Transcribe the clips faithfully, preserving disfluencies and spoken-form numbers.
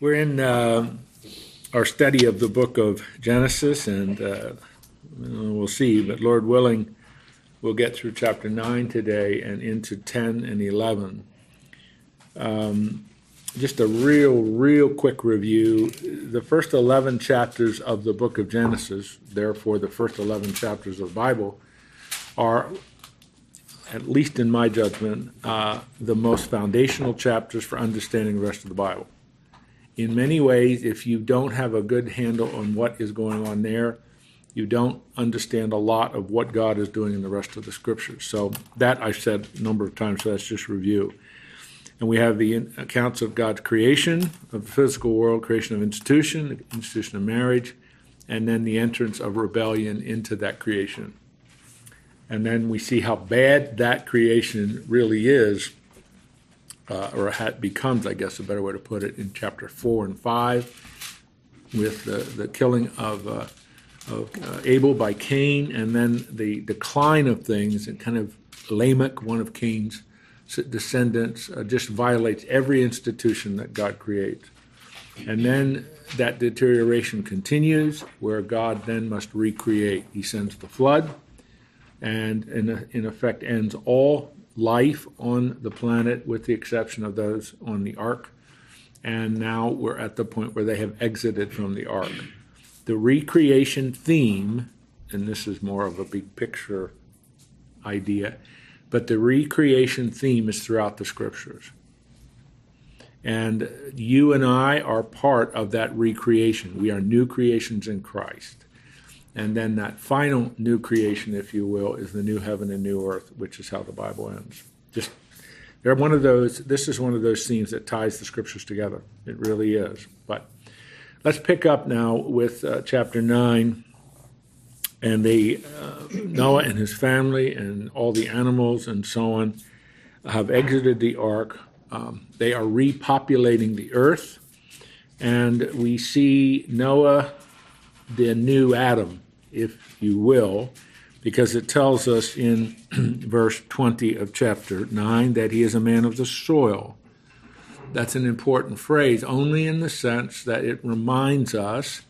We're in uh, our study of the book of Genesis, and uh, we'll see, but Lord willing, we'll get through chapter nine today and into ten and eleven. Um, just a real, real quick review. The first eleven chapters of the book of Genesis, therefore the first eleven chapters of the Bible, are, at least in my judgment, uh, the most foundational chapters for understanding the rest of the Bible. In many ways, if you don't have a good handle on what is going on there, you don't understand a lot of what God is doing in the rest of the Scriptures. So that I've said a number of times, so that's just review. And we have the accounts of God's creation of the physical world, creation of institution, institution of marriage, and then the entrance of rebellion into that creation. And then we see how bad that creation really is, uh, or it becomes, I guess, a better way to put it, in chapter four and five, with the, the killing of, uh, of uh, Abel by Cain, and then the decline of things, and kind of Lamech, one of Cain's descendants, uh, just violates every institution that God creates. And then that deterioration continues, where God then must recreate. He sends the flood, and in, in effect ends all life on the planet with the exception of those on the ark. And now we're at the point where they have exited from the ark. The recreation theme, and this is more of a big picture idea, but the recreation theme is throughout the Scriptures. And you and I are part of that recreation. We are new creations in Christ. And then that final new creation, if you will, is the new heaven and new earth, which is how the Bible ends. Just, they're one of those, this is one of those themes that ties the Scriptures together. It really is. But let's pick up now with uh, chapter nine, and the uh, Noah and his family and all the animals and so on have exited the ark. Um, they are repopulating the earth, and we see Noah, the new Adam, if you will, because it tells us in verse twenty of chapter nine that he is a man of the soil. That's an important phrase, only in the sense that it reminds us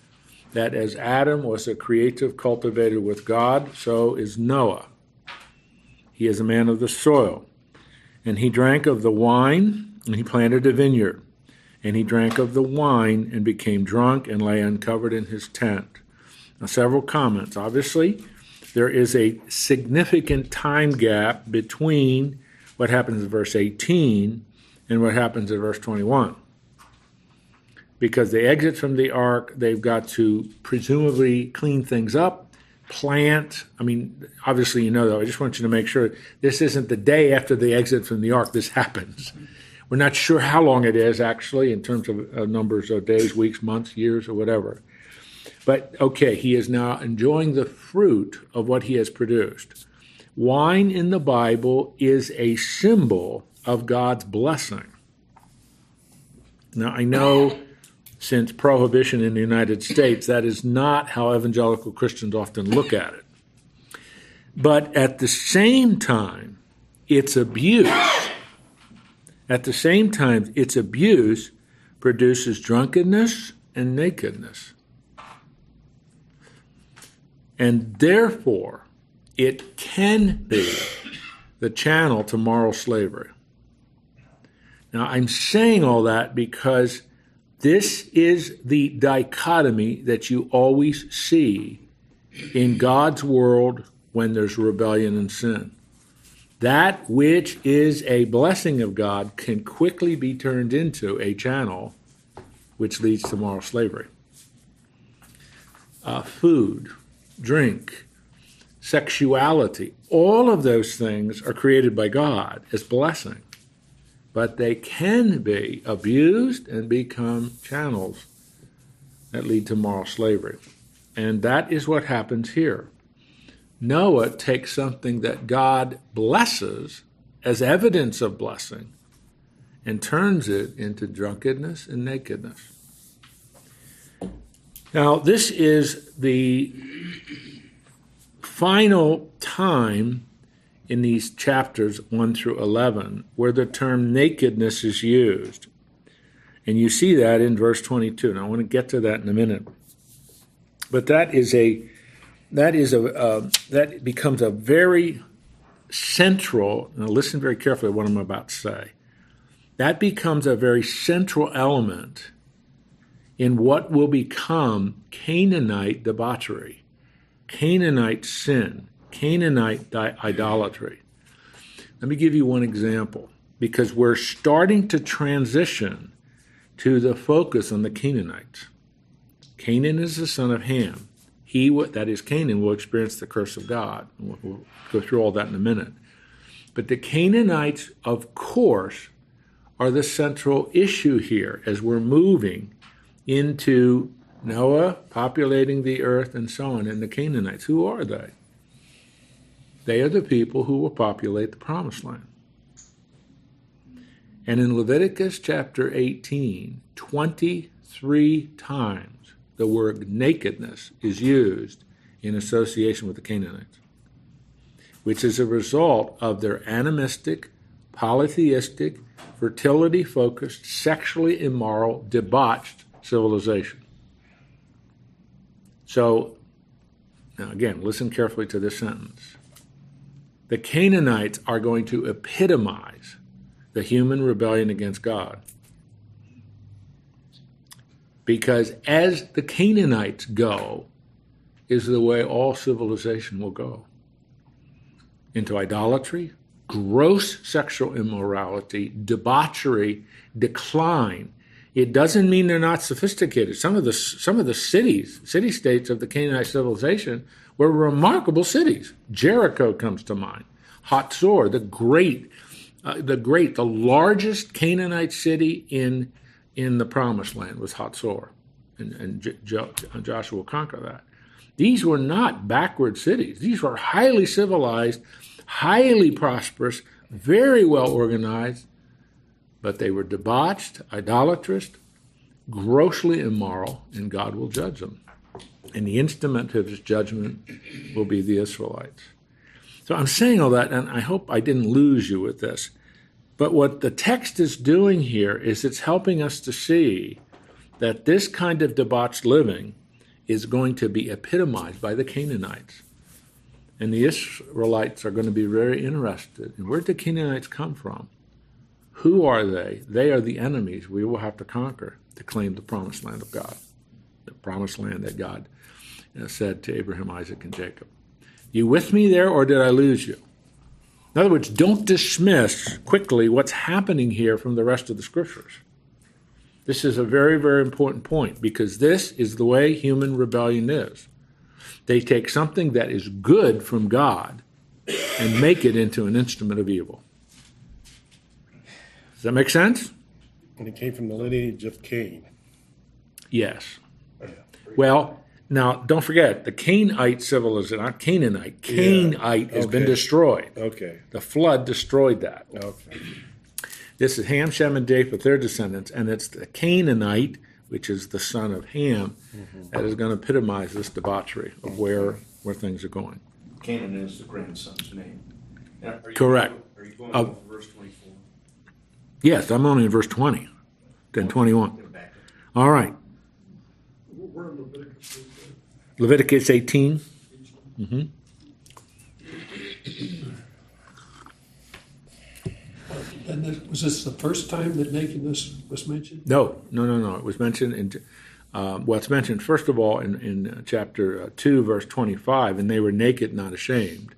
that as Adam was a creative cultivator with God, so is Noah. He is a man of the soil. And he drank of the wine, and he planted a vineyard. And he drank of the wine and became drunk and lay uncovered in his tent. Now, several comments. Obviously, there is a significant time gap between what happens in verse eighteen and what happens in verse twenty-one. Because they exit from the ark, they've got to presumably clean things up, plant. I mean, obviously, you know, though, I just want you to make sure this isn't the day after they exit from the ark. This happens. We're not sure how long it is, actually, in terms of uh, numbers of days, weeks, months, years, or whatever. But, okay, he is now enjoying the fruit of what he has produced. Wine in the Bible is a symbol of God's blessing. Now, I know since Prohibition in the United States, that is not how evangelical Christians often look at it. But at the same time, it's abuse. At the same time, its abuse produces drunkenness and nakedness. And therefore, it can be the channel to moral slavery. Now, I'm saying all that because this is the dichotomy that you always see in God's world when there's rebellion and sin. That which is a blessing of God can quickly be turned into a channel which leads to moral slavery. Uh, food, drink, sexuality, all of those things are created by God as blessing, but they can be abused and become channels that lead to moral slavery. And that is what happens here. Noah takes something that God blesses as evidence of blessing and turns it into drunkenness and nakedness. Now, this is the final time in these chapters one through eleven where the term nakedness is used. And you see that in verse twenty-two. And I want to get to that in a minute. But that is a, that is a, uh, that becomes a very central, now listen very carefully to what I'm about to say. That becomes a very central element in what will become Canaanite debauchery, Canaanite sin, Canaanite idolatry. Let me give you one example, because we're starting to transition to the focus on the Canaanites. Canaan is the son of Ham. He, that is Canaan, will experience the curse of God. We'll, we'll go through all that in a minute. But the Canaanites, of course, are the central issue here as we're moving into Noah populating the earth and so on. And the Canaanites, who are they? They are the people who will populate the promised land. And in Leviticus chapter eighteen, twenty-three times the word nakedness is used in association with the Canaanites, which is a result of their animistic, polytheistic, fertility-focused, sexually immoral, debauched civilization. So, now again, listen carefully to this sentence. The Canaanites are going to epitomize the human rebellion against God. Because as the Canaanites go, is the way all civilization will go. Into idolatry, gross sexual immorality, debauchery, decline. It doesn't mean they're not sophisticated. Some of the some of the cities, city-states of the Canaanite civilization were remarkable cities. Jericho comes to mind. Hatzor, the great, uh, the great, the largest Canaanite city in in the Promised Land was Hatzor, and, and J- Jo- Joshua will conquer that. These were not backward cities. These were highly civilized, highly prosperous, very well organized. But they were debauched, idolatrous, grossly immoral, and God will judge them. And the instrument of his judgment will be the Israelites. So I'm saying all that, and I hope I didn't lose you with this. But what the text is doing here is it's helping us to see that this kind of debauched living is going to be epitomized by the Canaanites. And the Israelites are going to be very interested in where did the Canaanites come from? Who are they? They are the enemies we will have to conquer to claim the promised land of God, the promised land that God said to Abraham, Isaac, and Jacob. You with me there, or did I lose you? In other words, don't dismiss quickly what's happening here from the rest of the scriptures. This is a very, very important point, because this is the way human rebellion is. They take something that is good from God and make it into an instrument of evil. Does that make sense? And it came from the lineage of Cain. Yes. Well, now, don't forget, the Canaanite civilization, not Canaanite, Canaanite yeah. has okay. been destroyed. Okay. The flood destroyed that. Okay. This is Ham, Shem, and Japheth, their descendants, and it's the Canaanite, which is the son of Ham, mm-hmm. that is going to epitomize this debauchery of where, where things are going. Canaan is the grandson's name. Now, are you Correct. Going, are you going uh, over verse twenty-four? Yes, I'm only in verse twenty, then twenty-one. All right. We're in Leviticus. Leviticus eighteen. Mm-hmm. And then, was this the first time that nakedness was mentioned? No, no, no, no. It was mentioned in, uh, well, it's mentioned first of all in, in chapter uh, two, verse twenty-five, and they were naked, not ashamed.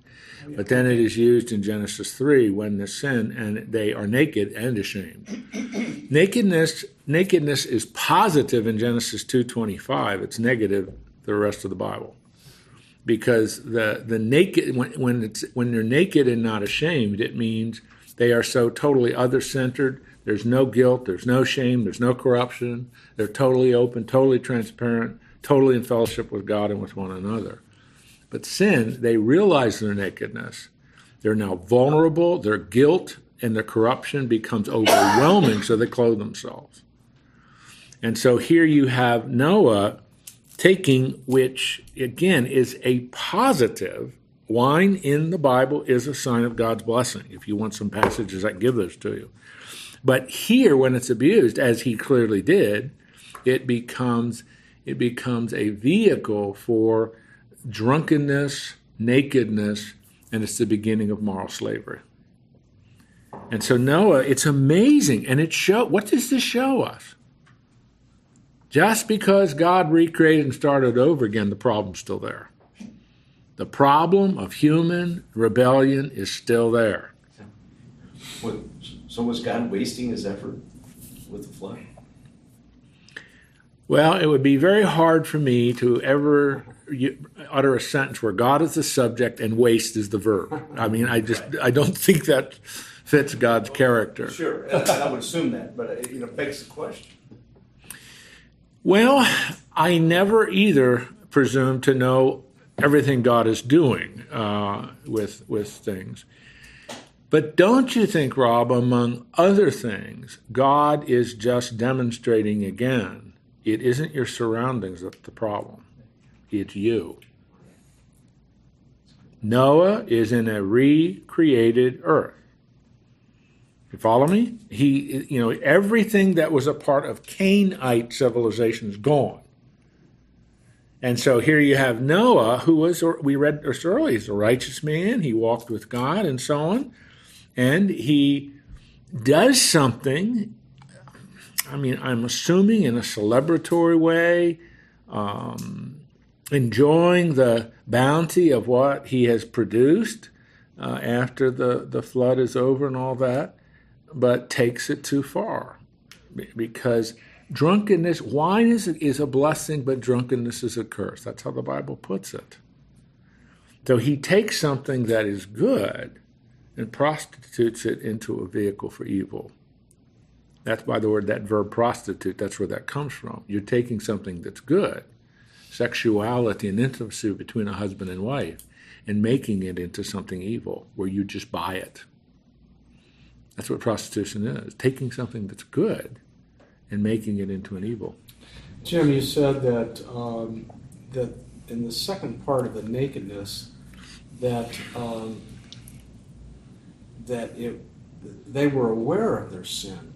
But then it is used in Genesis three when they sin and they are naked and ashamed. Nakedness, nakedness is positive in Genesis two twenty-five. It's negative the rest of the Bible, because the the naked when when it's when they're naked and not ashamed, it means they are so totally other-centered. There's no guilt. There's no shame. There's no corruption. They're totally open, totally transparent, totally in fellowship with God and with one another. But sin, they realize their nakedness. They're now vulnerable, their guilt and their corruption becomes overwhelming, so they clothe themselves. And so here you have Noah taking, which again is a positive. Wine in the Bible is a sign of God's blessing. If you want some passages, I can give those to you. But here, when it's abused, as he clearly did, it becomes it becomes a vehicle for drunkenness, nakedness, and it's the beginning of moral slavery. And so Noah, it's amazing, and it show. What does this show us? Just because God recreated and started over again, the problem's still there. The problem of human rebellion is still there. What, so was God wasting his effort with the flood? Well, it would be very hard for me to ever utter a sentence where God is the subject and waste is the verb. I mean, I just, I don't think that fits God's character. Sure, and I would assume that, but it, you know, begs the question. Well, I never either presume to know everything God is doing uh, with with things. But don't you think, Rob, among other things, God is just demonstrating again, it isn't your surroundings that's the problem. It's you. Noah is in a recreated earth. You follow me? He, you know, everything that was a part of Canaanite civilization is gone. And so here you have Noah, who was, or we read this earlier, he's a righteous man, he walked with God and so on, and he does something, I mean, I'm assuming in a celebratory way, um, enjoying the bounty of what he has produced uh, after the, the flood is over and all that, but takes it too far, because drunkenness, wine is, is a blessing, but drunkenness is a curse. That's how the Bible puts it. So he takes something that is good and prostitutes it into a vehicle for evil. That's by the word, that verb prostitute, that's where that comes from. You're taking something that's good, sexuality and intimacy between a husband and wife, and making it into something evil, where you just buy it. That's what prostitution is, taking something that's good and making it into an evil. Jim, you said that um, that in the second part of the nakedness, that um, that it they were aware of their sin,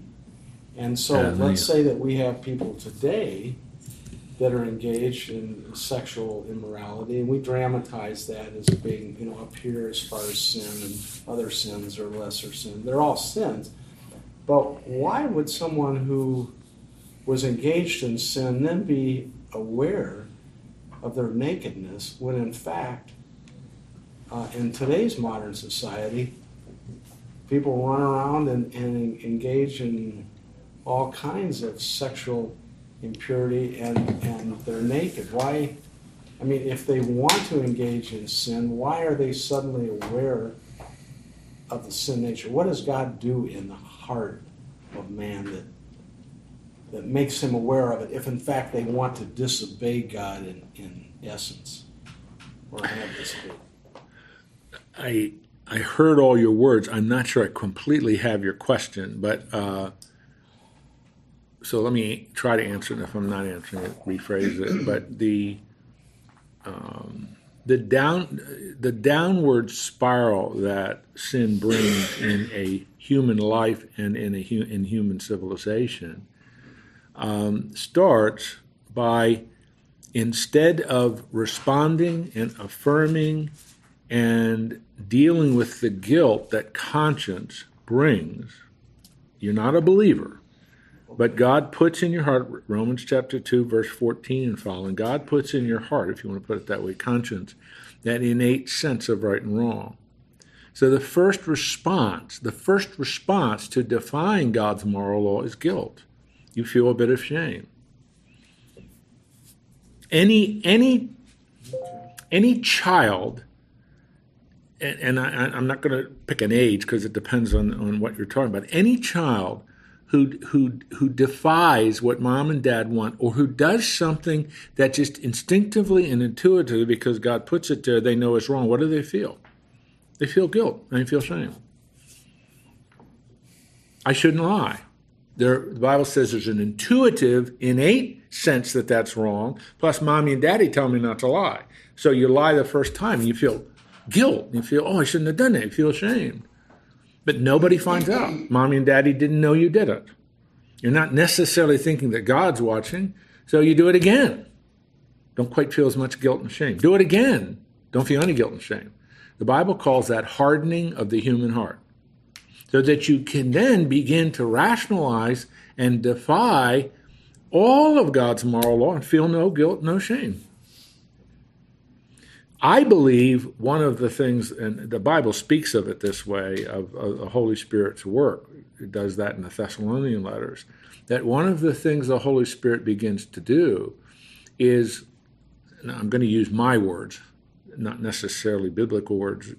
and so uh, let's yeah. say that we have people today that are engaged in sexual immorality, and we dramatize that as being, you know, up here as far as sin and other sins or lesser sin. They're all sins, but why would someone who was engaged in sin then be aware of their nakedness when in fact uh, in today's modern society people run around and, and engage in all kinds of sexual impurity and, and they're naked? Why, I mean, if they want to engage in sin, why are they suddenly aware of the sin nature? What does God do in the heart of man that that makes him aware of it, if in fact they want to disobey God in, in essence, or have disobeyed? I I heard all your words. I'm not sure I completely have your question, but uh, so let me try to answer it. If I'm not answering it, rephrase it. But the um, the down the downward spiral that sin brings in a human life and in a hu in human civilization um, starts by, instead of responding and affirming and dealing with the guilt that conscience brings, you're not a believer, but God puts in your heart, Romans chapter two, verse fourteen and following, God puts in your heart, if you want to put it that way, conscience, that innate sense of right and wrong. So the first response, the first response to defying God's moral law is guilt. You feel a bit of shame. Any any any child, and, and I, I'm not going to pick an age because it depends on, on what you're talking about. Any child who who who defies what mom and dad want, or who does something that just instinctively and intuitively, because God puts it there, they know it's wrong. What do they feel? They feel guilt and they feel shame. I shouldn't lie. There, the Bible says there's an intuitive, innate sense that that's wrong, plus mommy and daddy tell me not to lie. So you lie the first time and you feel guilt. You feel, oh, I shouldn't have done that. You feel ashamed. But nobody finds out. Mommy and Daddy didn't know you did it. You're not necessarily thinking that God's watching, so you do it again. Don't quite feel as much guilt and shame. Do it again. Don't feel any guilt and shame. The Bible calls that hardening of the human heart, so that you can then begin to rationalize and defy all of God's moral law and feel no guilt, no shame. I believe one of the things, and the Bible speaks of it this way, of, of the Holy Spirit's work. It does that in the Thessalonian letters, that one of the things the Holy Spirit begins to do is, and I'm going to use my words, not necessarily biblical words,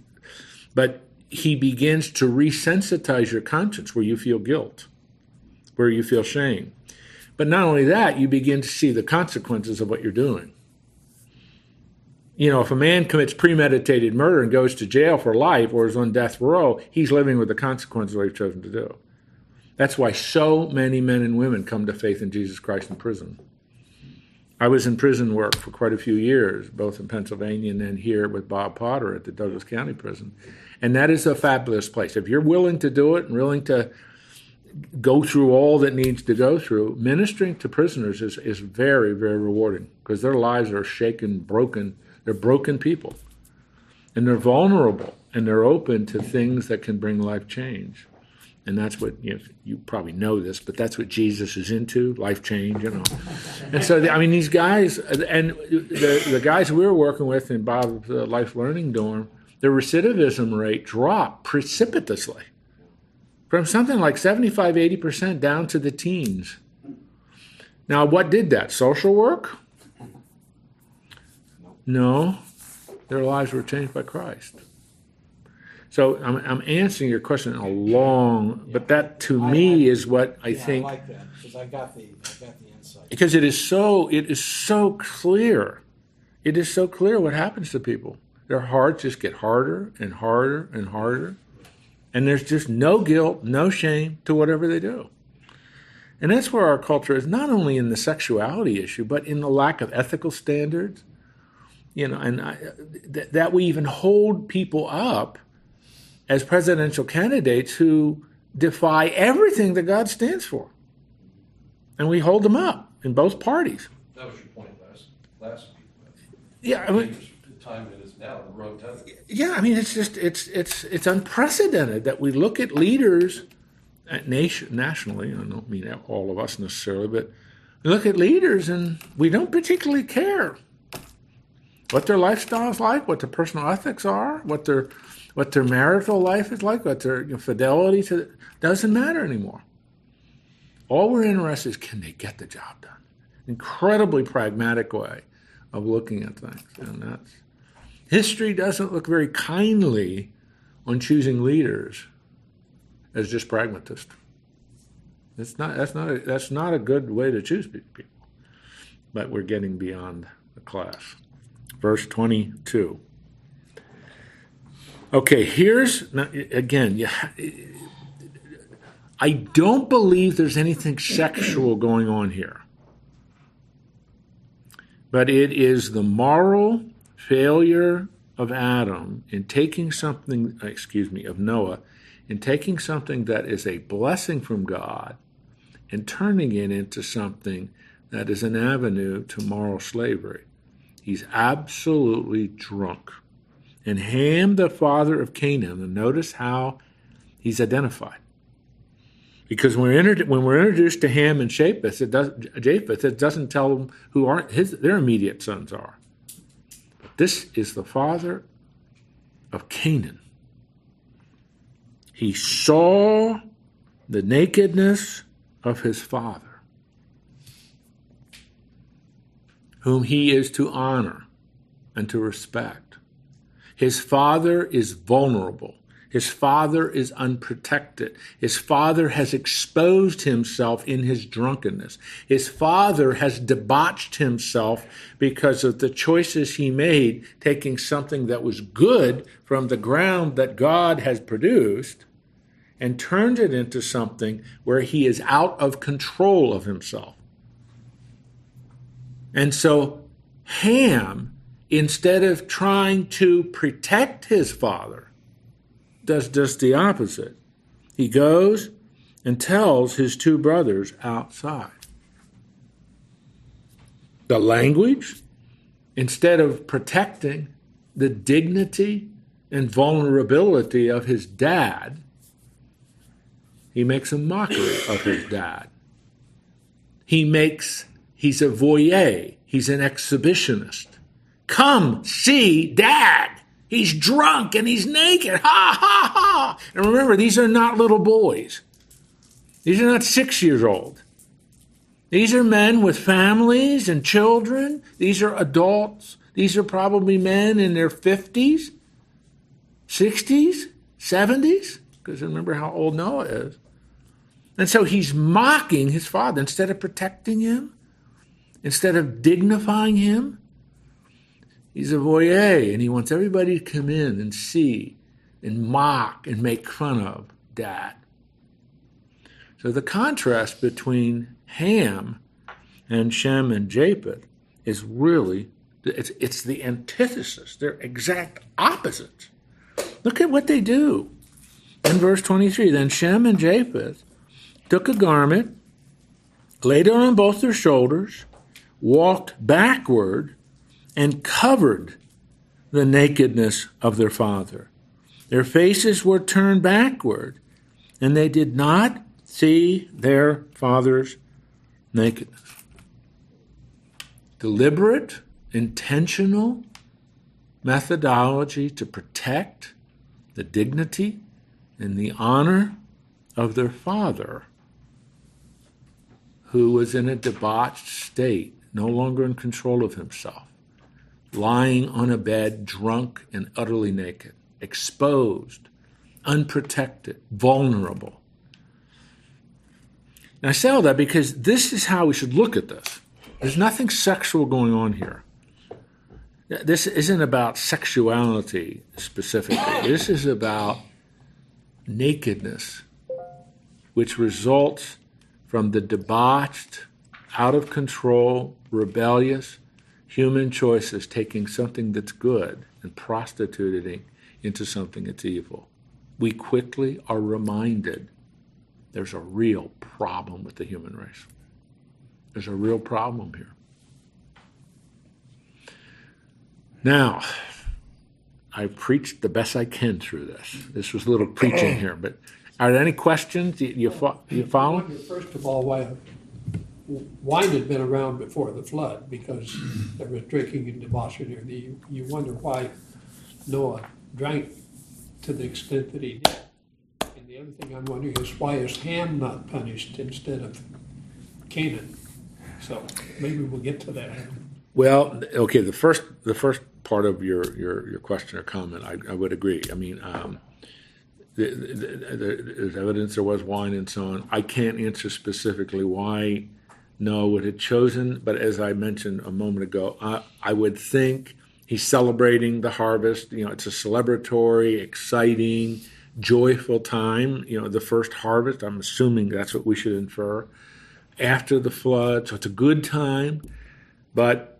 but he begins to resensitize your conscience where you feel guilt, where you feel shame. But not only that, you begin to see the consequences of what you're doing. You know, if a man commits premeditated murder and goes to jail for life or is on death row, he's living with the consequences of what he's chosen to do. That's why so many men and women come to faith in Jesus Christ in prison. I was in prison work for quite a few years, both in Pennsylvania and then here with Bob Potter at the Douglas County Prison. And that is a fabulous place. If you're willing to do it and willing to go through all that needs to go through, ministering to prisoners is, is very, very rewarding, because their lives are shaken, broken. They're broken people, and they're vulnerable, and they're open to things that can bring life change. And that's what, you know, you probably know this, but that's what Jesus is into, life change, you know. And so, the, I mean, these guys, and the, the guys we were working with in Bob's uh, Life Learning dorm, their recidivism rate dropped precipitously from something like seventy-five, eighty percent down to the teens. Now, what did that? Social work? No, their lives were changed by Christ. So I'm, I'm answering your question in a long, yeah. but that to I, me I, is what I yeah, think. I like that, because I got the, I got the insight. Because it is so, it is so clear. It is so clear what happens to people. Their hearts just get harder and harder and harder, and there's just no guilt, no shame to whatever they do. And that's where our culture is, not only in the sexuality issue, but in the lack of ethical standards. You know, and I, th- that we even hold people up as presidential candidates who defy everything that God stands for. And we hold them up in both parties. That was your point last, last week. Yeah, I mean, the time it is now, the wrong time. Yeah, I mean, it's just, it's, it's, it's unprecedented that we look at leaders at nation, nationally, I don't mean all of us necessarily, but we look at leaders and we don't particularly care what their lifestyle is like, what their personal ethics are, what their what their marital life is like, what their you know, fidelity to doesn't matter anymore. All we're interested is, can they get the job done? Incredibly pragmatic way of looking at things, and that's history doesn't look very kindly on choosing leaders as just pragmatists. It's not that's not a, that's not a good way to choose people. But we're getting beyond the class. Verse twenty-two. Okay, here's, now, again, yeah, I don't believe there's anything sexual going on here. But it is the moral failure of Adam in taking something, excuse me, of Noah, in taking something that is a blessing from God and turning it into something that is an avenue to moral slavery. He's absolutely drunk. And Ham, the father of Canaan, and notice how he's identified. Because when we're, inter- when we're introduced to Ham and Japheth, it, does- Japheth, it doesn't tell them who aren't his, their immediate sons are. But this is the father of Canaan. He saw the nakedness of his father, whom he is to honor and to respect. His father is vulnerable. His father is unprotected. His father has exposed himself in his drunkenness. His father has debauched himself because of the choices he made, taking something that was good from the ground that God has produced and turned it into something where he is out of control of himself. And so Ham, instead of trying to protect his father, does just the opposite. He goes and tells his two brothers outside. The language, instead of protecting the dignity and vulnerability of his dad, he makes a mockery of his dad. He makes, he's a voyeur, he's an exhibitionist. Come see dad. He's drunk and he's naked. Ha, ha, ha. And remember, these are not little boys. These are not six years old. These are men with families and children. These are adults. These are probably men in their fifties, sixties, seventies, because remember how old Noah is. And so he's mocking his father. Instead of protecting him, instead of dignifying him, he's a voyeur, and he wants everybody to come in and see and mock and make fun of dad. So the contrast between Ham and Shem and Japheth is really, it's, it's the antithesis. They're exact opposites. Look at what they do. In verse twenty-three, then Shem and Japheth took a garment, laid it on both their shoulders, walked backward, and covered the nakedness of their father. Their faces were turned backward, and they did not see their father's nakedness. Deliberate, intentional methodology to protect the dignity and the honor of their father, who was in a debauched state, no longer in control of himself, lying on a bed, drunk and utterly naked, exposed, unprotected, vulnerable. And I say all that because this is how we should look at this. There's nothing sexual going on here. This isn't about sexuality specifically. This is about nakedness, which results from the debauched, out of control, rebellious human choices, taking something that's good and prostituting into something that's evil. We quickly are reminded there's a real problem with the human race. There's a real problem here. Now, I preached the best I can through this. This was a little preaching here, but are there any questions? Do you, fo- you follow? I wonder, first of all, why wine had been around before the flood, because there was drinking and debauchery. You, you wonder why Noah drank to the extent that he did. And the other thing I'm wondering is, why is Ham not punished instead of Canaan? So maybe we'll get to that. Well, okay, the first the first part of your, your, your question or comment, I, I would agree. I mean, um, the, the, the, the, there's evidence there was wine and so on. I can't answer specifically why Noah would have chosen, but as I mentioned a moment ago, I, I would think he's celebrating the harvest. You know, it's a celebratory, exciting, joyful time. You know, the first harvest, I'm assuming that's what we should infer, after the flood, so it's a good time. But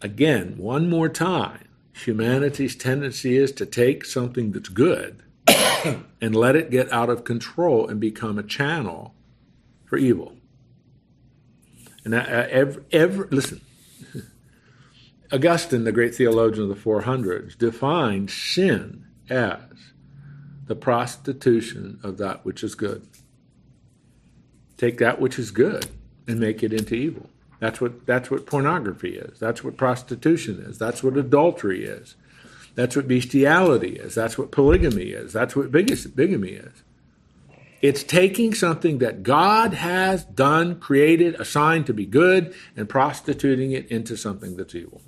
again, one more time, humanity's tendency is to take something that's good and let it get out of control and become a channel for evil. And uh, every, every, listen, Augustine, the great theologian of the four hundreds, defined sin as the prostitution of that which is good. Take that which is good and make it into evil. That's what that's what pornography is. That's what prostitution is. That's what adultery is. That's what bestiality is. That's what polygamy is. That's what big, bigamy is. It's taking something that God has done, created, assigned to be good, and prostituting it into something that's evil.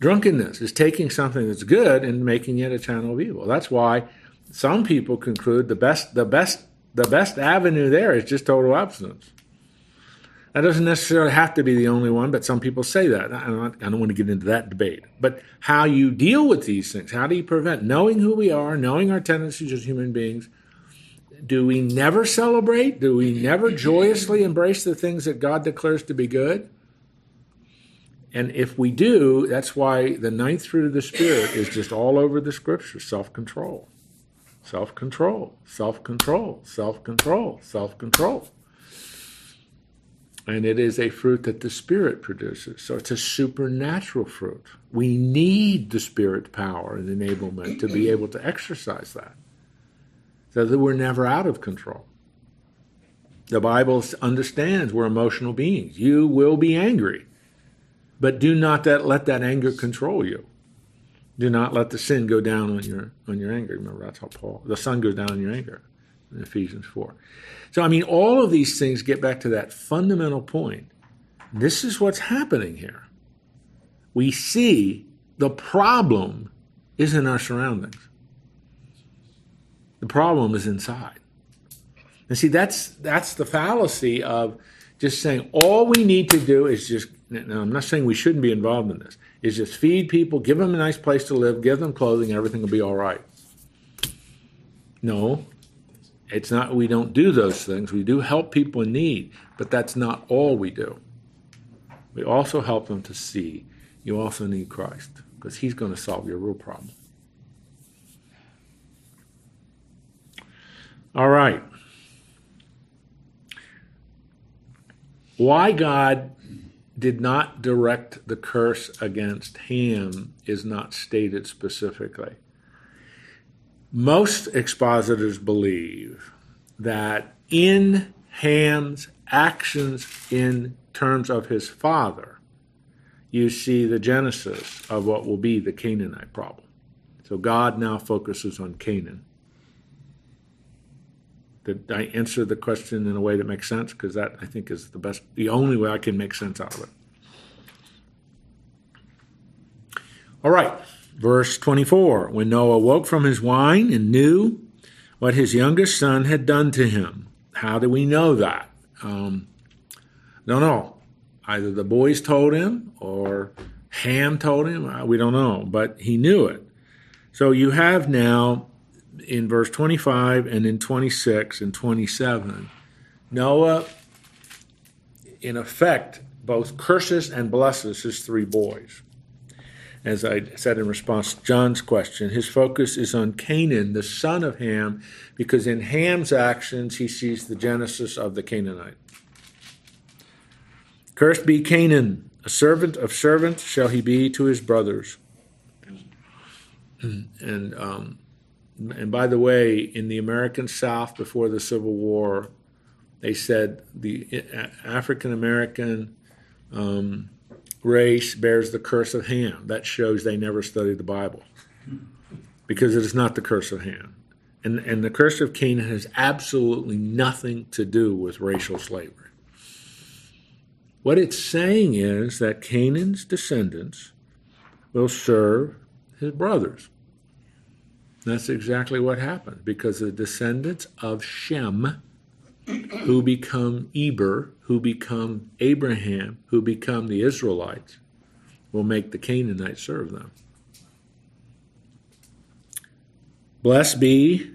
Drunkenness is taking something that's good and making it a channel of evil. That's why some people conclude the best, the best, the best avenue there is just total abstinence. That doesn't necessarily have to be the only one, but some people say that. I don't, I don't want to get into that debate. But how you deal with these things, how do you prevent, knowing who we are, knowing our tendencies as human beings, do we never celebrate? Do we never joyously embrace the things that God declares to be good? And if we do, that's why the ninth fruit of the Spirit is just all over the Scripture, self-control. Self-control, self-control, self-control, self-control. And it is a fruit that the Spirit produces. So it's a supernatural fruit. We need the Spirit power and enablement to be able to exercise that, so that we're never out of control. The Bible understands we're emotional beings. You will be angry, but do not that, let that anger control you. Do not let the sin go down on your on your anger. Remember, that's how Paul, the sun goes down on your anger in Ephesians four. So, I mean, all of these things get back to that fundamental point. This is what's happening here. We see the problem is in our surroundings. The problem is inside. And see, that's that's the fallacy of just saying all we need to do is just, now I'm not saying we shouldn't be involved in this, is just feed people, give them a nice place to live, give them clothing, everything will be all right. No, it's not we don't do those things. We do help people in need, but that's not all we do. We also help them to see you also need Christ, because he's going to solve your real problem. All right. Why God did not direct the curse against Ham is not stated specifically. Most expositors believe that in Ham's actions in terms of his father, you see the genesis of what will be the Canaanite problem. So God now focuses on Canaan. Did I answer the question in a way that makes sense? Because that, I think, is the best, the only way I can make sense out of it. All right, verse twenty-four. When Noah woke from his wine and knew what his youngest son had done to him. How do we know that? Um, don't know. Either the boys told him or Ham told him. We don't know, but he knew it. So you have now, in verse twenty-five and in twenty-six and twenty-seven, Noah, in effect, both curses and blesses his three boys. As I said in response to John's question, his focus is on Canaan, the son of Ham, because in Ham's actions, he sees the genesis of the Canaanite. Cursed be Canaan, a servant of servants shall he be to his brothers. And, um, And by the way, in the American South before the Civil War, they said the African-American um, race bears the curse of Ham. That shows they never studied the Bible, because it is not the curse of Ham. And, and the curse of Canaan has absolutely nothing to do with racial slavery. What it's saying is that Canaan's descendants will serve his brothers. That's exactly what happened, because the descendants of Shem, who become Eber, who become Abraham, who become the Israelites, will make the Canaanites serve them. Blessed be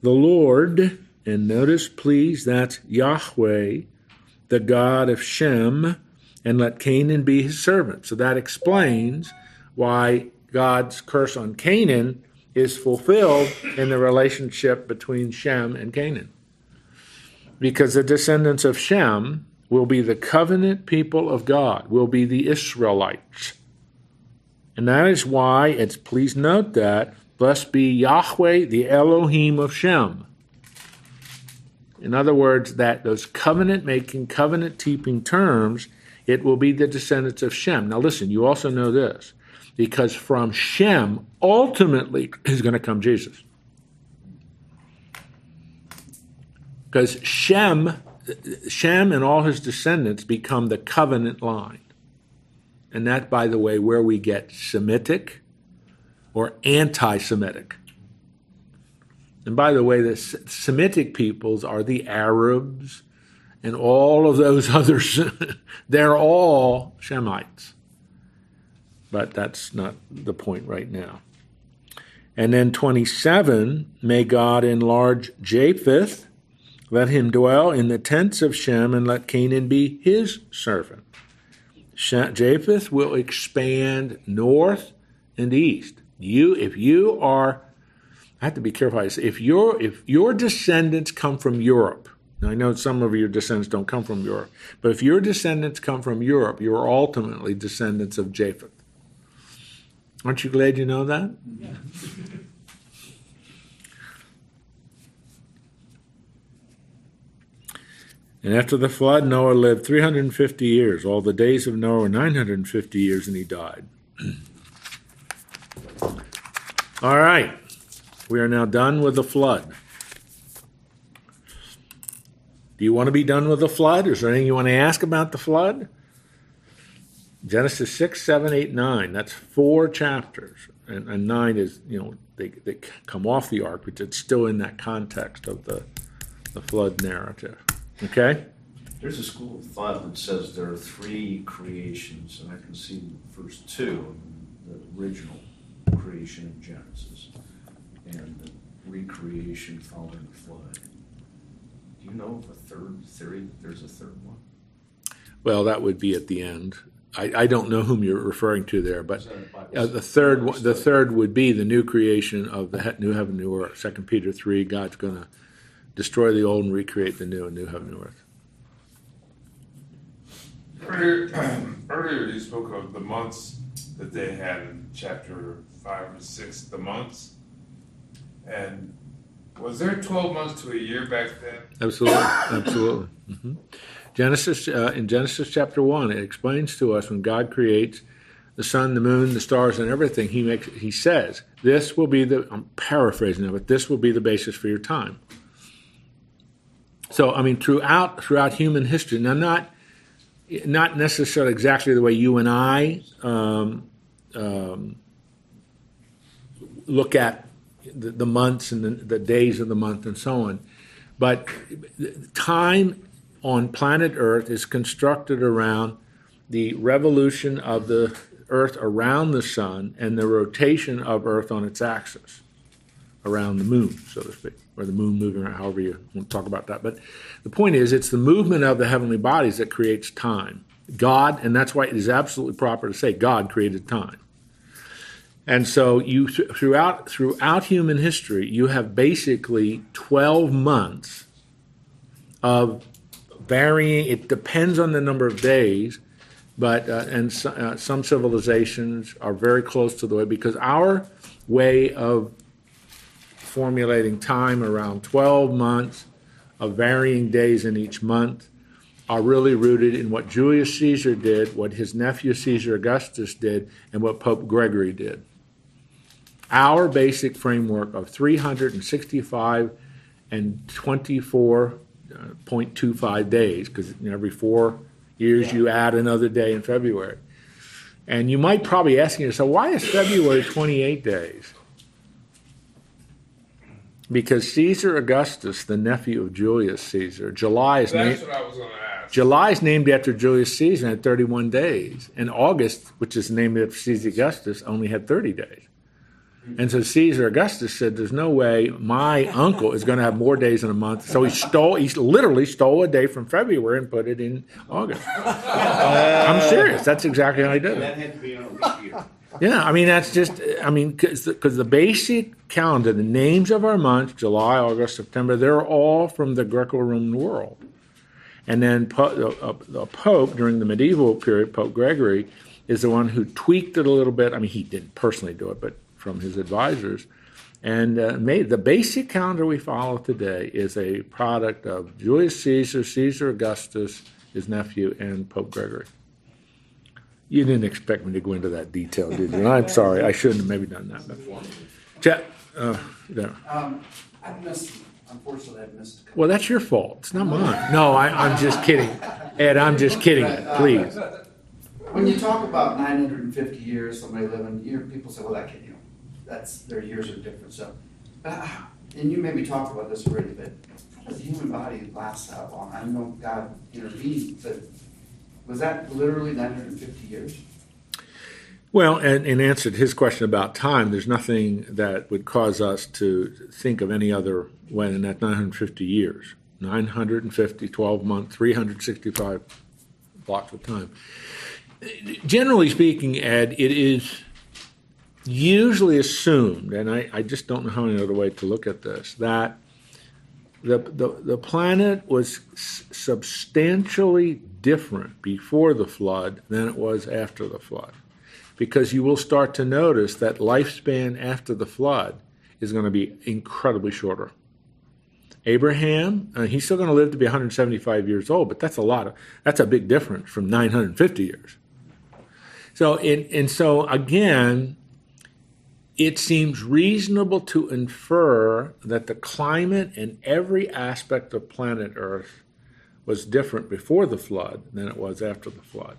the Lord, and notice, please, that's Yahweh, the God of Shem, and let Canaan be his servant. So that explains why God's curse on Canaan is fulfilled in the relationship between Shem and Canaan, because the descendants of Shem will be the covenant people of God, will be the Israelites. And that is why it's, please note that, blessed be Yahweh, the Elohim of Shem. In other words, that those covenant-making, covenant-keeping terms, it will be the descendants of Shem. Now listen, you also know this, because from Shem, ultimately, is going to come Jesus. Because Shem, Shem and all his descendants become the covenant line. And that, by the way, where we get Semitic or anti-Semitic. And by the way, the Semitic peoples are the Arabs and all of those others. They're all Shemites. But that's not the point right now. And then twenty-seven, may God enlarge Japheth, let him dwell in the tents of Shem, and let Canaan be his servant. Japheth will expand north and east. You, if you are I have to be careful. If your if your descendants come from Europe, now I know some of your descendants don't come from Europe, but if your descendants come from Europe, you are ultimately descendants of Japheth. Aren't you glad you know that? Yeah. And after the flood, Noah lived three hundred fifty years. All the days of Noah were nine hundred fifty years, and he died. All right. We are now done with the flood. Do you want to be done with the flood? Is there anything you want to ask about the flood? Genesis six, seven, eight, nine. That's four chapters. And, and nine is, you know, they, they come off the ark, but it's still in that context of the, the flood narrative. Okay? There's a school of thought that says there are three creations, and I can see the first two, the original creation of Genesis, and the recreation following the flood. Do you know of a third theory? There's a third one? Well, that would be at the end. I, I don't know whom you're referring to there, but uh, the third one, the third would be the new creation of the new heaven, new earth. Second Peter three, God's going to destroy the old and recreate the new and new heaven, new earth. Earlier, earlier you spoke of the months that they had in chapter five or six, the months. And was there twelve months to a year back then? Absolutely, absolutely. Mm-hmm. Genesis, uh, in Genesis chapter one, it explains to us when God creates the sun, the moon, the stars, and everything, he makes, he says, this will be the, I'm paraphrasing it, but this will be the basis for your time. So, I mean, throughout throughout human history, now not not necessarily exactly the way you and I um, um, look at the, the months and the, the days of the month and so on, but time on planet Earth is constructed around the revolution of the Earth around the sun and the rotation of Earth on its axis around the moon, so to speak, or the moon moving around, however you want to talk about that. But the point is, it's the movement of the heavenly bodies that creates time. God, and that's why it is absolutely proper to say God created time. And so you throughout throughout human history, you have basically twelve months of varying. It depends on the number of days, but uh, and so, uh, some civilizations are very close to the way, because our way of formulating time around twelve months of varying days in each month are really rooted in what Julius Caesar did, what his nephew Caesar Augustus did, and what Pope Gregory did. Our basic framework of three hundred sixty-five and twenty-four point two five days, because every four years yeah. you add another day in February. And you might probably ask yourself, why is February twenty-eight days? Because Caesar Augustus, the nephew of Julius Caesar, July is, That's na- what I was gonna ask. July is named after Julius Caesar and had thirty-one days. And August, which is named after Caesar Augustus, only had thirty days. And so Caesar Augustus said, there's no way my uncle is going to have more days in a month. So he stole, he literally stole a day from February and put it in August. Uh, I'm serious. That's exactly how he did it. That had to be on a leap year. Yeah, I mean, that's just, I mean, because the, the basic calendar, the names of our months, July, August, September, they're all from the Greco-Roman world. And then po- uh, the Pope, during the medieval period, Pope Gregory, is the one who tweaked it a little bit. I mean, he didn't personally do it, but from his advisors, and uh, made the basic calendar we follow today is a product of Julius Caesar, Caesar Augustus, his nephew, and Pope Gregory. You didn't expect me to go into that detail, did you? And I'm sorry, I shouldn't have maybe done that. But, uh, there. Um, I've missed, unfortunately, I've missed. Well, that's your fault. It's not mine. No, I, I'm just kidding. Ed, I'm just kidding. Please. When you talk about nine hundred fifty years, somebody living, you know, people say, well, that can't, you know, that's, their years are different. So, and you maybe talked about this already, but how does the human body last that long? I know God intervened, but. Was that literally nine hundred fifty years? Well, and in answer to his question about time, there's nothing that would cause us to think of any other way than that nine hundred fifty years. nine hundred fifty, twelve-month, three hundred sixty-five blocks of time. Generally speaking, Ed, it is usually assumed, and I, I just don't know how any other way to look at this, that the, the, the planet was substantially different before the flood than it was after the flood. Because you will start to notice that lifespan after the flood is going to be incredibly shorter. Abraham, uh, he's still going to live to be one hundred seventy-five years old, but that's a lot of, that's a big difference from nine hundred fifty years. So, in, and so again, it seems reasonable to infer that the climate and every aspect of planet Earth was different before the flood than it was after the flood.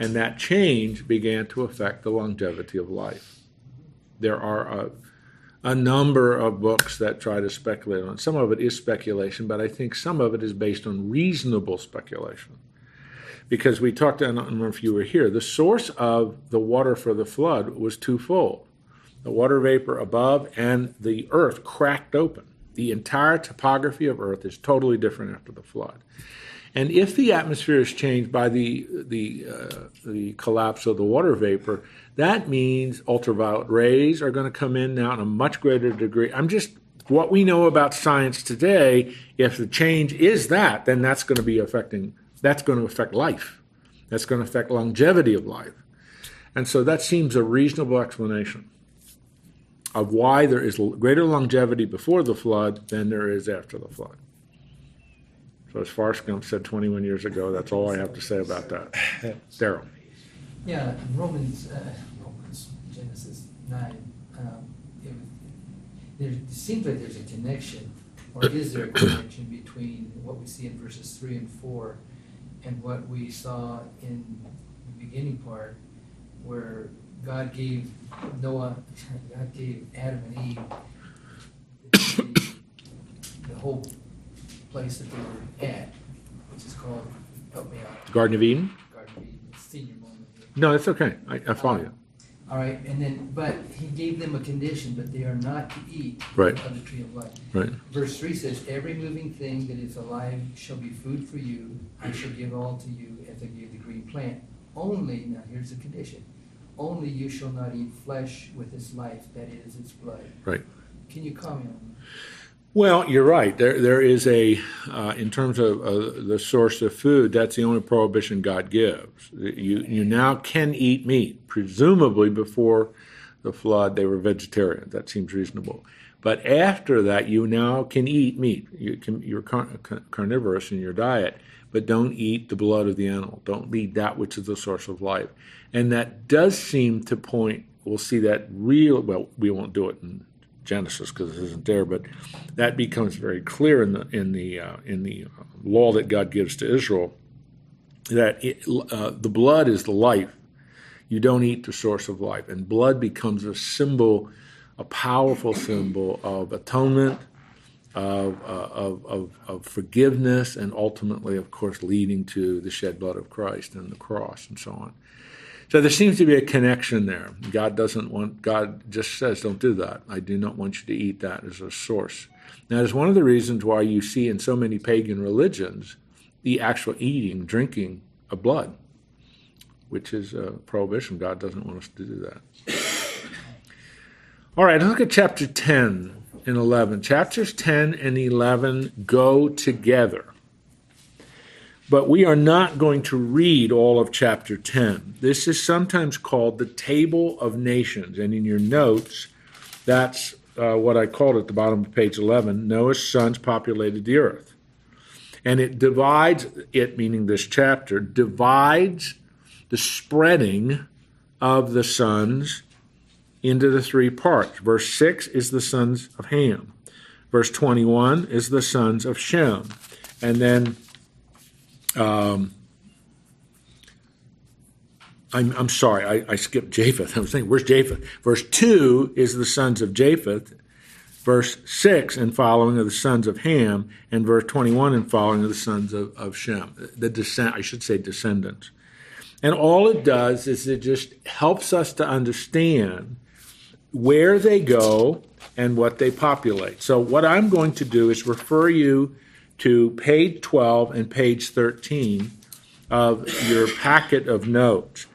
And that change began to affect the longevity of life. There are a, a number of books that try to speculate on. Some of it is speculation, but I think some of it is based on reasonable speculation. Because we talked, I don't remember if you were here, the source of the water for the flood was twofold. The water vapor above and the earth cracked open. The entire topography of Earth is totally different after the flood. And if the atmosphere is changed by the, the, uh, the collapse of the water vapor, that means ultraviolet rays are going to come in now in a much greater degree. I'm just, what we know about science today, if the change is that, then that's going to be affecting, that's going to affect life. That's going to affect longevity of life. And so that seems a reasonable explanation of why there is greater longevity before the flood than there is after the flood. So as Farscombe said twenty-one years ago, that's all I have to say about that. Daryl. Yeah, Romans, uh, Romans, Genesis nine, um, it, there, it seems like there's a connection, or is there a connection between what we see in verses three and four and what we saw in the beginning part where God gave Noah, God gave Adam and Eve the, the whole place that they were at, which is called, help me out. Garden of Eden? Garden of Eden, senior moment. No, that's okay. I, I follow um, you. All right, and then, but he gave them a condition, but they are not to eat right. of the tree of life. Right. Verse three says, every moving thing that is alive shall be food for you. I shall give all to you as I gave the green plant. Only, now here's the condition, only you shall not eat flesh with its life, that is, its blood. Right. Can you comment on that? Well, you're right. There, there is a, uh, in terms of uh, the source of food, that's the only prohibition God gives. You, you now can eat meat. Presumably before the flood, they were vegetarian. That seems reasonable. But after that, you now can eat meat. You can, you're car- carnivorous in your diet, but don't eat the blood of the animal. Don't eat that which is the source of life. And that does seem to point, we'll see that real, well, we won't do it in Genesis because it isn't there, but that becomes very clear in the in the uh, in the law that God gives to Israel, that it, uh, the blood is the life. You don't eat the source of life, and blood becomes a symbol, a powerful symbol of atonement, of uh, of, of of forgiveness, and ultimately, of course, leading to the shed blood of Christ and the cross and so on. So there seems to be a connection there. God doesn't want, God just says, don't do that. I do not want you to eat that as a source. Now, it's one of the reasons why you see in so many pagan religions the actual eating, drinking of blood, which is a prohibition. God doesn't want us to do that. All right, look at chapter ten and eleven. Chapters ten and eleven go together. But we are not going to read all of chapter ten. This is sometimes called the Table of Nations. And in your notes, that's uh, what I called at the bottom of page eleven, Noah's sons populated the earth. And it divides, it meaning this chapter, divides the spreading of the sons into the three parts. Verse six is the sons of Ham. Verse twenty-one is the sons of Shem. And then Um, I'm, I'm sorry, I, I skipped Japheth. I was thinking, where's Japheth? Verse two is the sons of Japheth. Verse six and following are the sons of Ham. And verse twenty-one and following are the sons of, of Shem. The descent, I should say descendants. And all it does is it just helps us to understand where they go and what they populate. So what I'm going to do is refer you to page twelve and page thirteen of your packet of notes.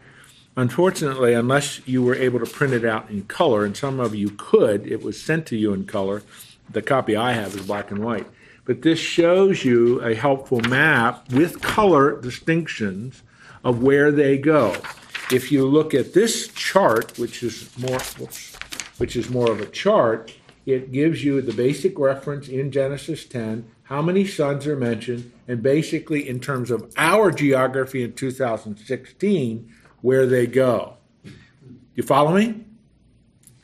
Unfortunately, unless you were able to print it out in color, and some of you could, it was sent to you in color. The copy I have is black and white. But this shows you a helpful map with color distinctions of where they go. If you look at this chart, which is more, whoops, which is more of a chart, it gives you the basic reference in Genesis ten, how many sons are mentioned, and basically in terms of our geography in two thousand sixteen, where they go. You follow me?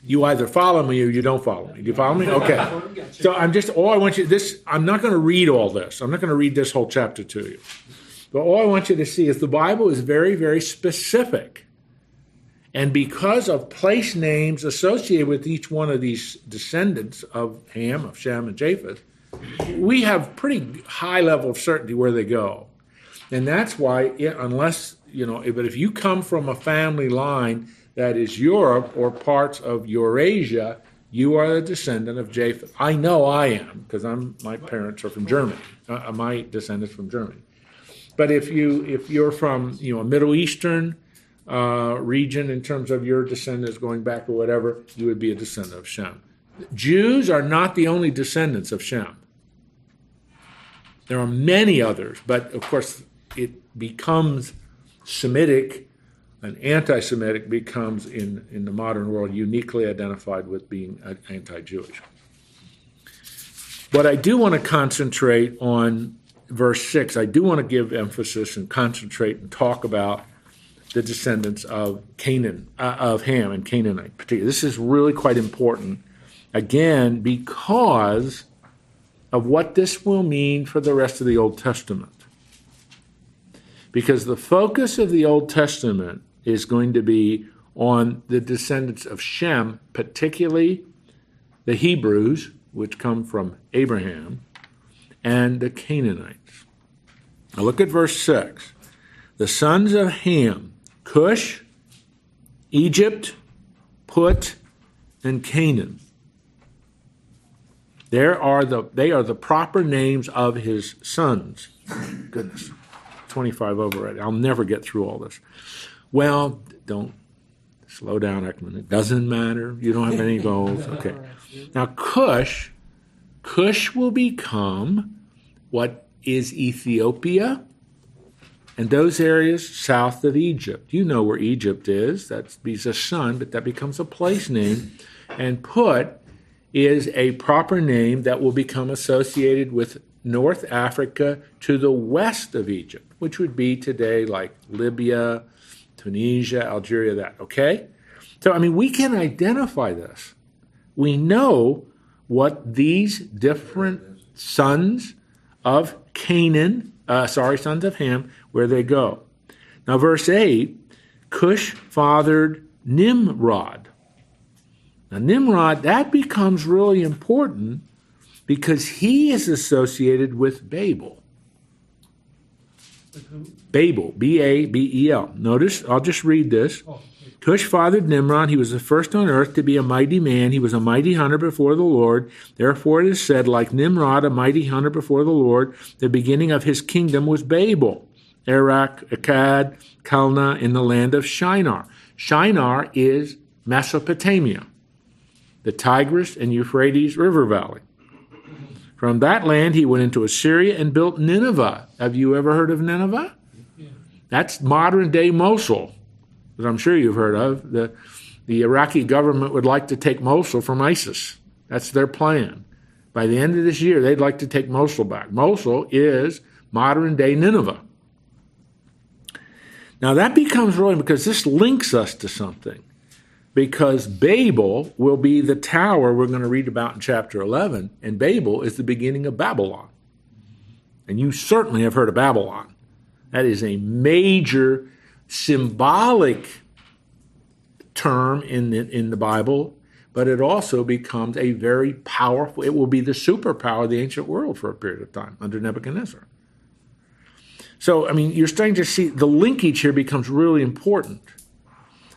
You either follow me or you don't follow me. Do you follow me? Okay. So I'm just, all I want you, this, I'm not going to read all this. I'm not going to read this whole chapter to you. But all I want you to see is the Bible is very, very specific. And because of place names associated with each one of these descendants of Ham, of Shem, and Japheth, we have pretty high level of certainty where they go. And that's why, it, unless, you know, but if you come from a family line that is Europe or parts of Eurasia, you are a descendant of Japheth. I know I am, because I'm my parents are from Germany. Uh, my descendants from Germany. But if you if you're from, you know, a Middle Eastern uh, region in terms of your descendants going back or whatever, you would be a descendant of Shem. Jews are not the only descendants of Shem. There are many others, but of course it becomes Semitic, and anti-Semitic becomes, in, in the modern world, uniquely identified with being anti-Jewish. But I do want to concentrate on verse six. I do want to give emphasis and concentrate and talk about the descendants of Canaan, uh, of Ham and Canaanite particularly. This is really quite important, again, because of what this will mean for the rest of the Old Testament. Because the focus of the Old Testament is going to be on the descendants of Shem, particularly the Hebrews, which come from Abraham, and the Canaanites. Now look at verse six. The sons of Ham, Cush, Egypt, Put, and Canaan. There are the, they are the proper names of his sons. Goodness. twenty-five over it. I'll never get through all this. Well, don't slow down, Ekman. It doesn't matter. You don't have any goals. Okay. Now, Cush, Cush will become what is Ethiopia and those areas south of Egypt. You know where Egypt is. That's, he's a son, but that becomes a place name. And Put is a proper name that will become associated with North Africa to the west of Egypt, which would be today like Libya, Tunisia, Algeria, that, okay? So, I mean, we can identify this. We know what these different sons of Canaan, uh, sorry, sons of Ham, where they go. Now, verse eight, Cush fathered Nimrod. Now, Nimrod, that becomes really important because he is associated with Babel. With who? Babel, B A B E L. Notice, I'll just read this. Oh. Cush fathered Nimrod. He was the first on earth to be a mighty man. He was a mighty hunter before the Lord. Therefore it is said, like Nimrod, a mighty hunter before the Lord, the beginning of his kingdom was Babel, Erech, Akkad, Calneh, in the land of Shinar. Shinar is Mesopotamia, the Tigris and Euphrates river valley. From that land, he went into Assyria and built Nineveh. Have you ever heard of Nineveh? Yeah. That's modern-day Mosul, that I'm sure you've heard of. The, the Iraqi government would like to take Mosul from ISIS. That's their plan. By the end of this year, they'd like to take Mosul back. Mosul is modern-day Nineveh. Now, that becomes really, because this links us to something, because Babel will be the tower we're going to read about in chapter eleven, and Babel is the beginning of Babylon. And you certainly have heard of Babylon. That is a major symbolic term in the, in the Bible, but it also becomes a very powerful, it will be the superpower of the ancient world for a period of time under Nebuchadnezzar. So, I mean, you're starting to see the linkage here becomes really important.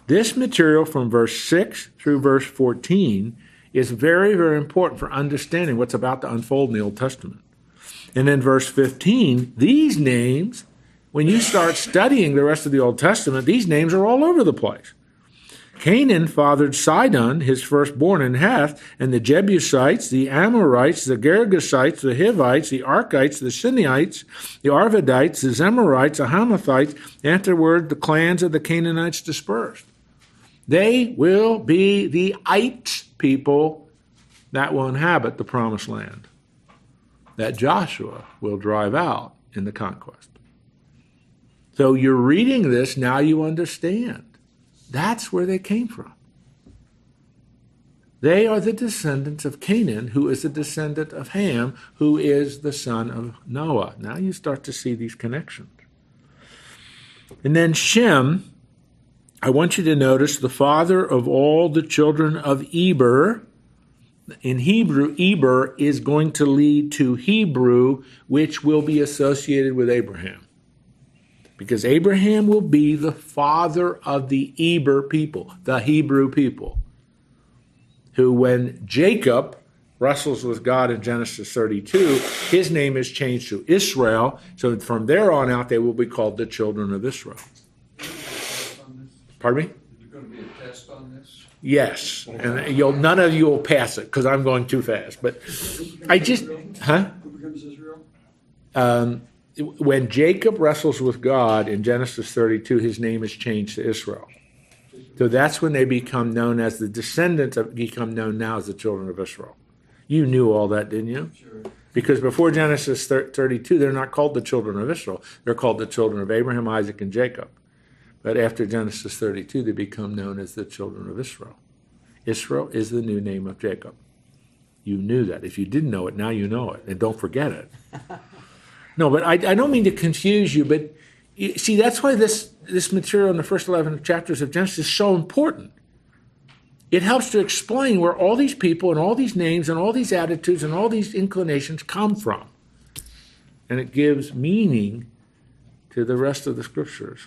This material from verse six through verse fourteen is very, very important for understanding what's about to unfold in the Old Testament. And then verse fifteen, these names when you start studying the rest of the Old Testament, these names are all over the place. Canaan fathered Sidon, his firstborn in Heth, and the Jebusites, the Amorites, the Gergesites, the Hivites, the Archites, the Sinaites, the Arvidites, the Zemorites, the Hamathites, afterward the clans of the Canaanites dispersed. They will be the ites people that will inhabit the promised land that Joshua will drive out in the conquest. So you're reading this, now you understand. That's where they came from. They are the descendants of Canaan, who is the descendant of Ham, who is the son of Noah. Now you start to see these connections. And then Shem, I want you to notice, the father of all the children of Eber. In Hebrew, Eber is going to lead to Hebrew, which will be associated with Abraham, because Abraham will be the father of the Eber people, the Hebrew people, who when Jacob wrestles with God in Genesis thirty-two, his name is changed to Israel, so from there on out they will be called the children of Israel. Pardon me? Is there going to be a test on this? Yes, and you'll, none of you will pass it because I'm going too fast. But I just, huh? Who becomes Israel? Um, when Jacob wrestles with God in Genesis thirty-two, his name is changed to Israel. So that's when they become known as the descendants of, become known now as the children of Israel. You knew all that, didn't you? Sure. Because before Genesis thirty-two, they're not called the children of Israel. They're called the children of Abraham, Isaac, and Jacob. But after Genesis thirty-two, they become known as the children of Israel. Israel is the new name of Jacob. You knew that. If you didn't know it, now you know it. And don't forget it. No, but I, I don't mean to confuse you, but you, see, that's why this, this material in the first eleven chapters of Genesis is so important. It helps to explain where all these people and all these names and all these attitudes and all these inclinations come from. And it gives meaning to the rest of the scriptures.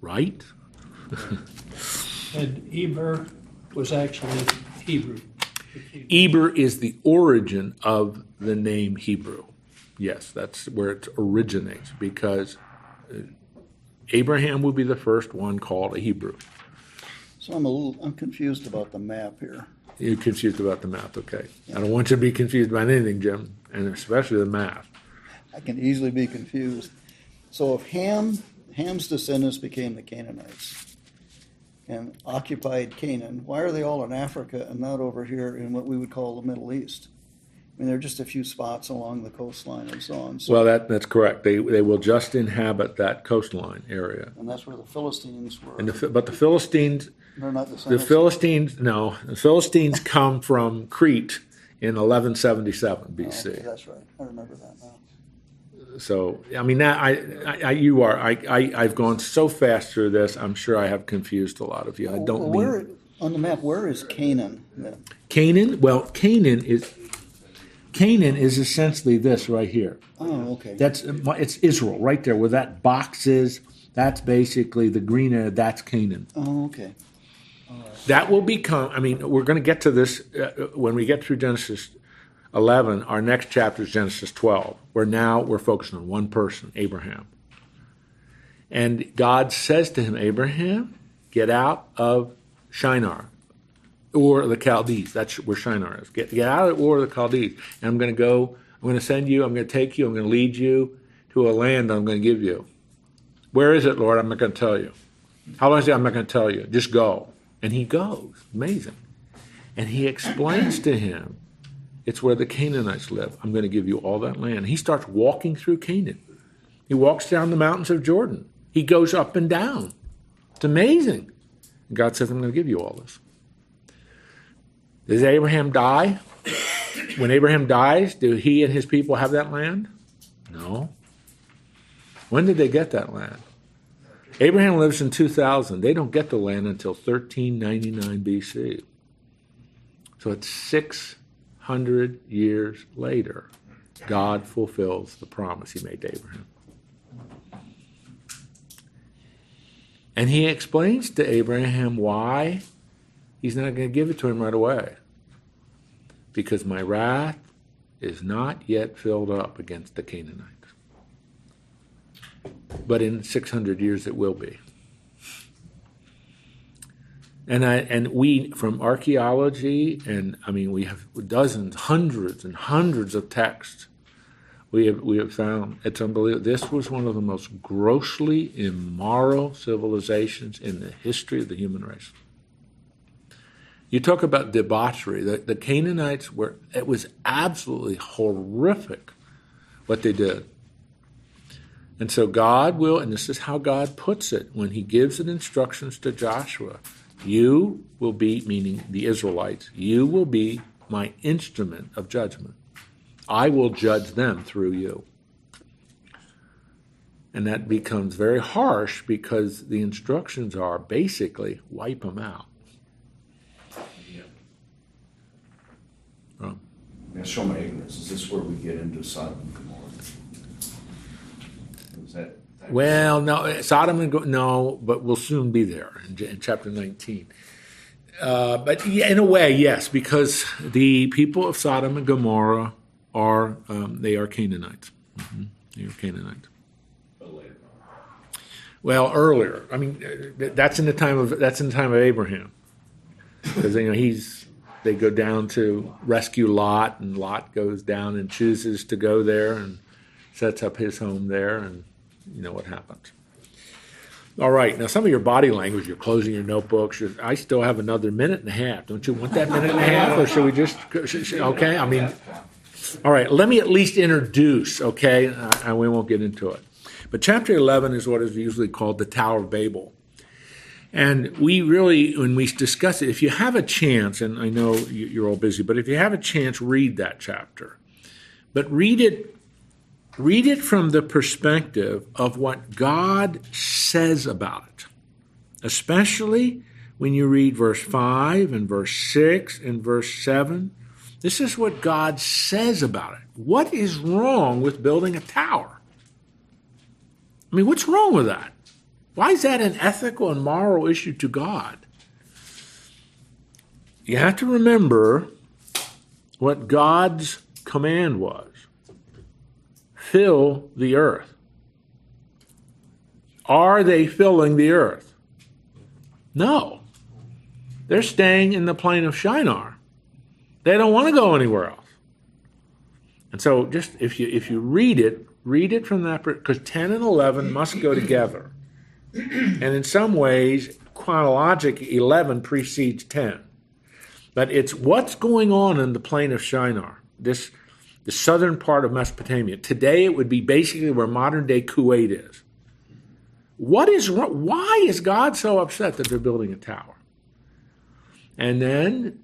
Right? And Eber was actually Hebrew. Eber is the origin of the name Hebrew. Yes, that's where it originates, because Abraham will be the first one called a Hebrew. So I'm a little, I'm confused about the map here. You're confused about the map, okay. Yeah. I don't want you to be confused about anything, Jim, and especially the map. I can easily be confused. So if Ham, Ham's descendants became the Canaanites and occupied Canaan, why are they all in Africa and not over here in what we would call the Middle East? I mean, there are just a few spots along the coastline and so on. So well, that, that's correct. They they will just inhabit that coastline area. And that's where the Philistines were. And the, but the Philistines... They're not the same. The Philistines, no. The Philistines come from Crete in eleven seventy-seven B C. Oh, okay, that's right. I remember that now. So, I mean, that, I, I, I, you are, I, I, I've gone so fast through this, I'm sure I have confused a lot of you. I don't well, where, mean... On the map, where is Canaan? Then? Canaan? Well, Canaan is Canaan is essentially this right here. Oh, okay. That's It's Israel, right there, where that box is. That's basically the green area. That's Canaan. Oh, okay. All right. That will become, I mean, we're going to get to this uh, when we get through Genesis eleven, our next chapter is Genesis twelve, where now we're focusing on one person, Abraham. And God says to him, Abraham, get out of Shinar, or the Chaldees. That's where Shinar is. Get, get out of Ur of the Chaldees, and I'm going to go, I'm going to send you, I'm going to take you, I'm going to lead you to a land I'm going to give you. Where is it, Lord? I'm not going to tell you. How long is it? I'm not going to tell you. Just go. And he goes. Amazing. And he explains to him, it's where the Canaanites live. I'm going to give you all that land. He starts walking through Canaan. He walks down the mountains of Jordan. He goes up and down. It's amazing. And God says, I'm going to give you all this. Does Abraham die? When Abraham dies, do he and his people have that land? No. When did they get that land? Abraham lives in two thousand. They don't get the land until thirteen ninety-nine B C. So it's six Hundred years later, God fulfills the promise he made to Abraham. And he explains to Abraham why he's not going to give it to him right away. Because my wrath is not yet filled up against the Canaanites. But in six hundred years it will be. And I and we, from archaeology, and I mean, we have dozens, hundreds and hundreds of texts we have we have found. It's unbelievable. This was one of the most grossly immoral civilizations in the history of the human race. You talk about debauchery. The, the Canaanites were, it was absolutely horrific what they did. And so God will, and this is how God puts it when he gives the instructions to Joshua, you will be, meaning the Israelites, you will be my instrument of judgment. I will judge them through you. And that becomes very harsh because the instructions are basically wipe them out. Oh. Now show my ignorance. Is this where we get into Sodom and Gomorrah? Is that, that well, no, Sodom and Gomorrah, no, but we'll soon be there in, in chapter nineteen. Uh, but yeah, in a way, yes, because the people of Sodom and Gomorrah are um, they are Canaanites. Mm-hmm. They are Canaanites. But later on. Well, earlier. I mean, that's in the time of that's in the time of Abraham, because you know he's. They go down to rescue Lot, and Lot goes down and chooses to go there and sets up his home there, and you know what happens. All right, now some of your body language, you're closing your notebooks. You're, I still have another minute and a half. Don't you want that minute and a half, or should we just, should, should, okay? I mean, all right, let me at least introduce, okay, and we won't get into it. But chapter eleven is what is usually called the Tower of Babel. And we really, when we discuss it, if you have a chance, and I know you're all busy, but if you have a chance, read that chapter. But read it, read it from the perspective of what God says about it, especially when you read verse five and verse six and verse seven. This is what God says about it. What is wrong with building a tower? I mean, what's wrong with that? Why is that an ethical and moral issue to God? You have to remember what God's command was. Fill the earth. Are they filling the earth? No. They're staying in the plain of Shinar. They don't want to go anywhere else. And so just if you if you read it, read it from that because ten and eleven must go together. And in some ways, chronologically, eleven precedes ten. But it's what's going on in the plain of Shinar, this the southern part of Mesopotamia. Today it would be basically where modern-day Kuwait is. What is why is God so upset that they're building a tower? And then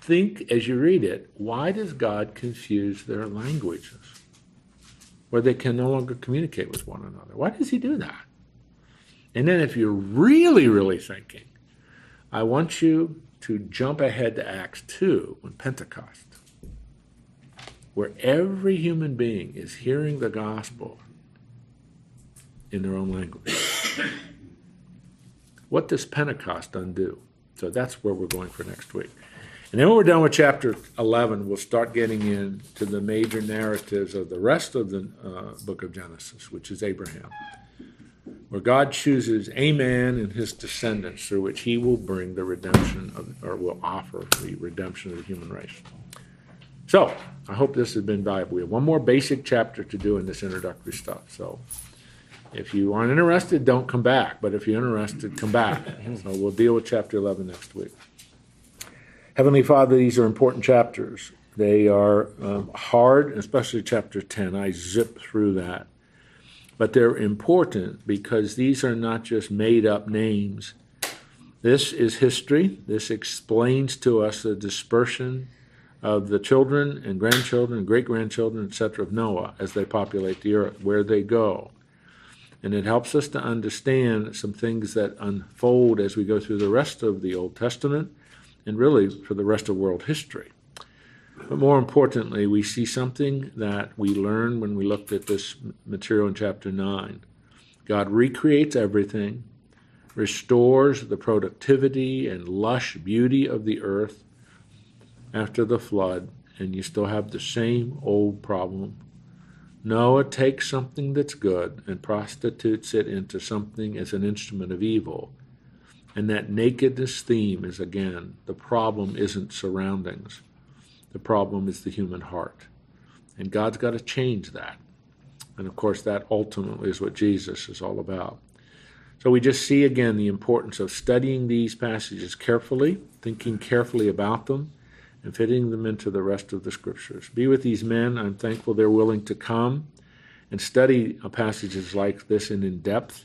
think as you read it, why does God confuse their languages where they can no longer communicate with one another? Why does he do that? And then if you're really, really thinking, I want you to jump ahead to Acts two on Pentecost, where every human being is hearing the gospel in their own language. What does Pentecost undo? So that's where we're going for next week. And then when we're done with chapter eleven, we'll start getting into the major narratives of the rest of the uh, book of Genesis, which is Abraham, where God chooses a man and his descendants through which he will bring the redemption, of, or will offer the redemption of the human race. So, I hope this has been valuable. We have one more basic chapter to do in this introductory stuff. So, if you aren't interested, don't come back. But if you're interested, come back. So we'll deal with chapter eleven next week. Heavenly Father, these are important chapters. They are um, hard, especially chapter ten. I zip through that. But they're important because these are not just made-up names. This is history. This explains to us the dispersion of the children and grandchildren, great-grandchildren, et cetera of Noah as they populate the earth, where they go. And it helps us to understand some things that unfold as we go through the rest of the Old Testament and really for the rest of world history. But more importantly, we see something that we learned when we looked at this material in chapter nine. God recreates everything, restores the productivity and lush beauty of the earth after the flood, and you still have the same old problem. Noah takes something that's good and prostitutes it into something as an instrument of evil. And that nakedness theme is, again, the problem isn't surroundings. The problem is the human heart. And God's got to change that. And, of course, that ultimately is what Jesus is all about. So we just see, again, the importance of studying these passages carefully, thinking carefully about them, and fitting them into the rest of the Scriptures. Be with these men. I'm thankful they're willing to come and study passages like this and in depth,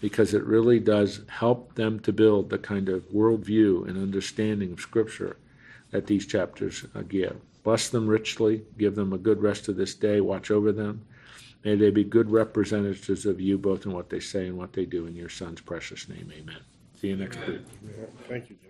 because it really does help them to build the kind of worldview and understanding of Scripture that these chapters give. Bless them richly. Give them a good rest of this day. Watch over them. May they be good representatives of you, both in what they say and what they do. In your Son's precious name, amen. See you next amen. week. Thank you, Jim.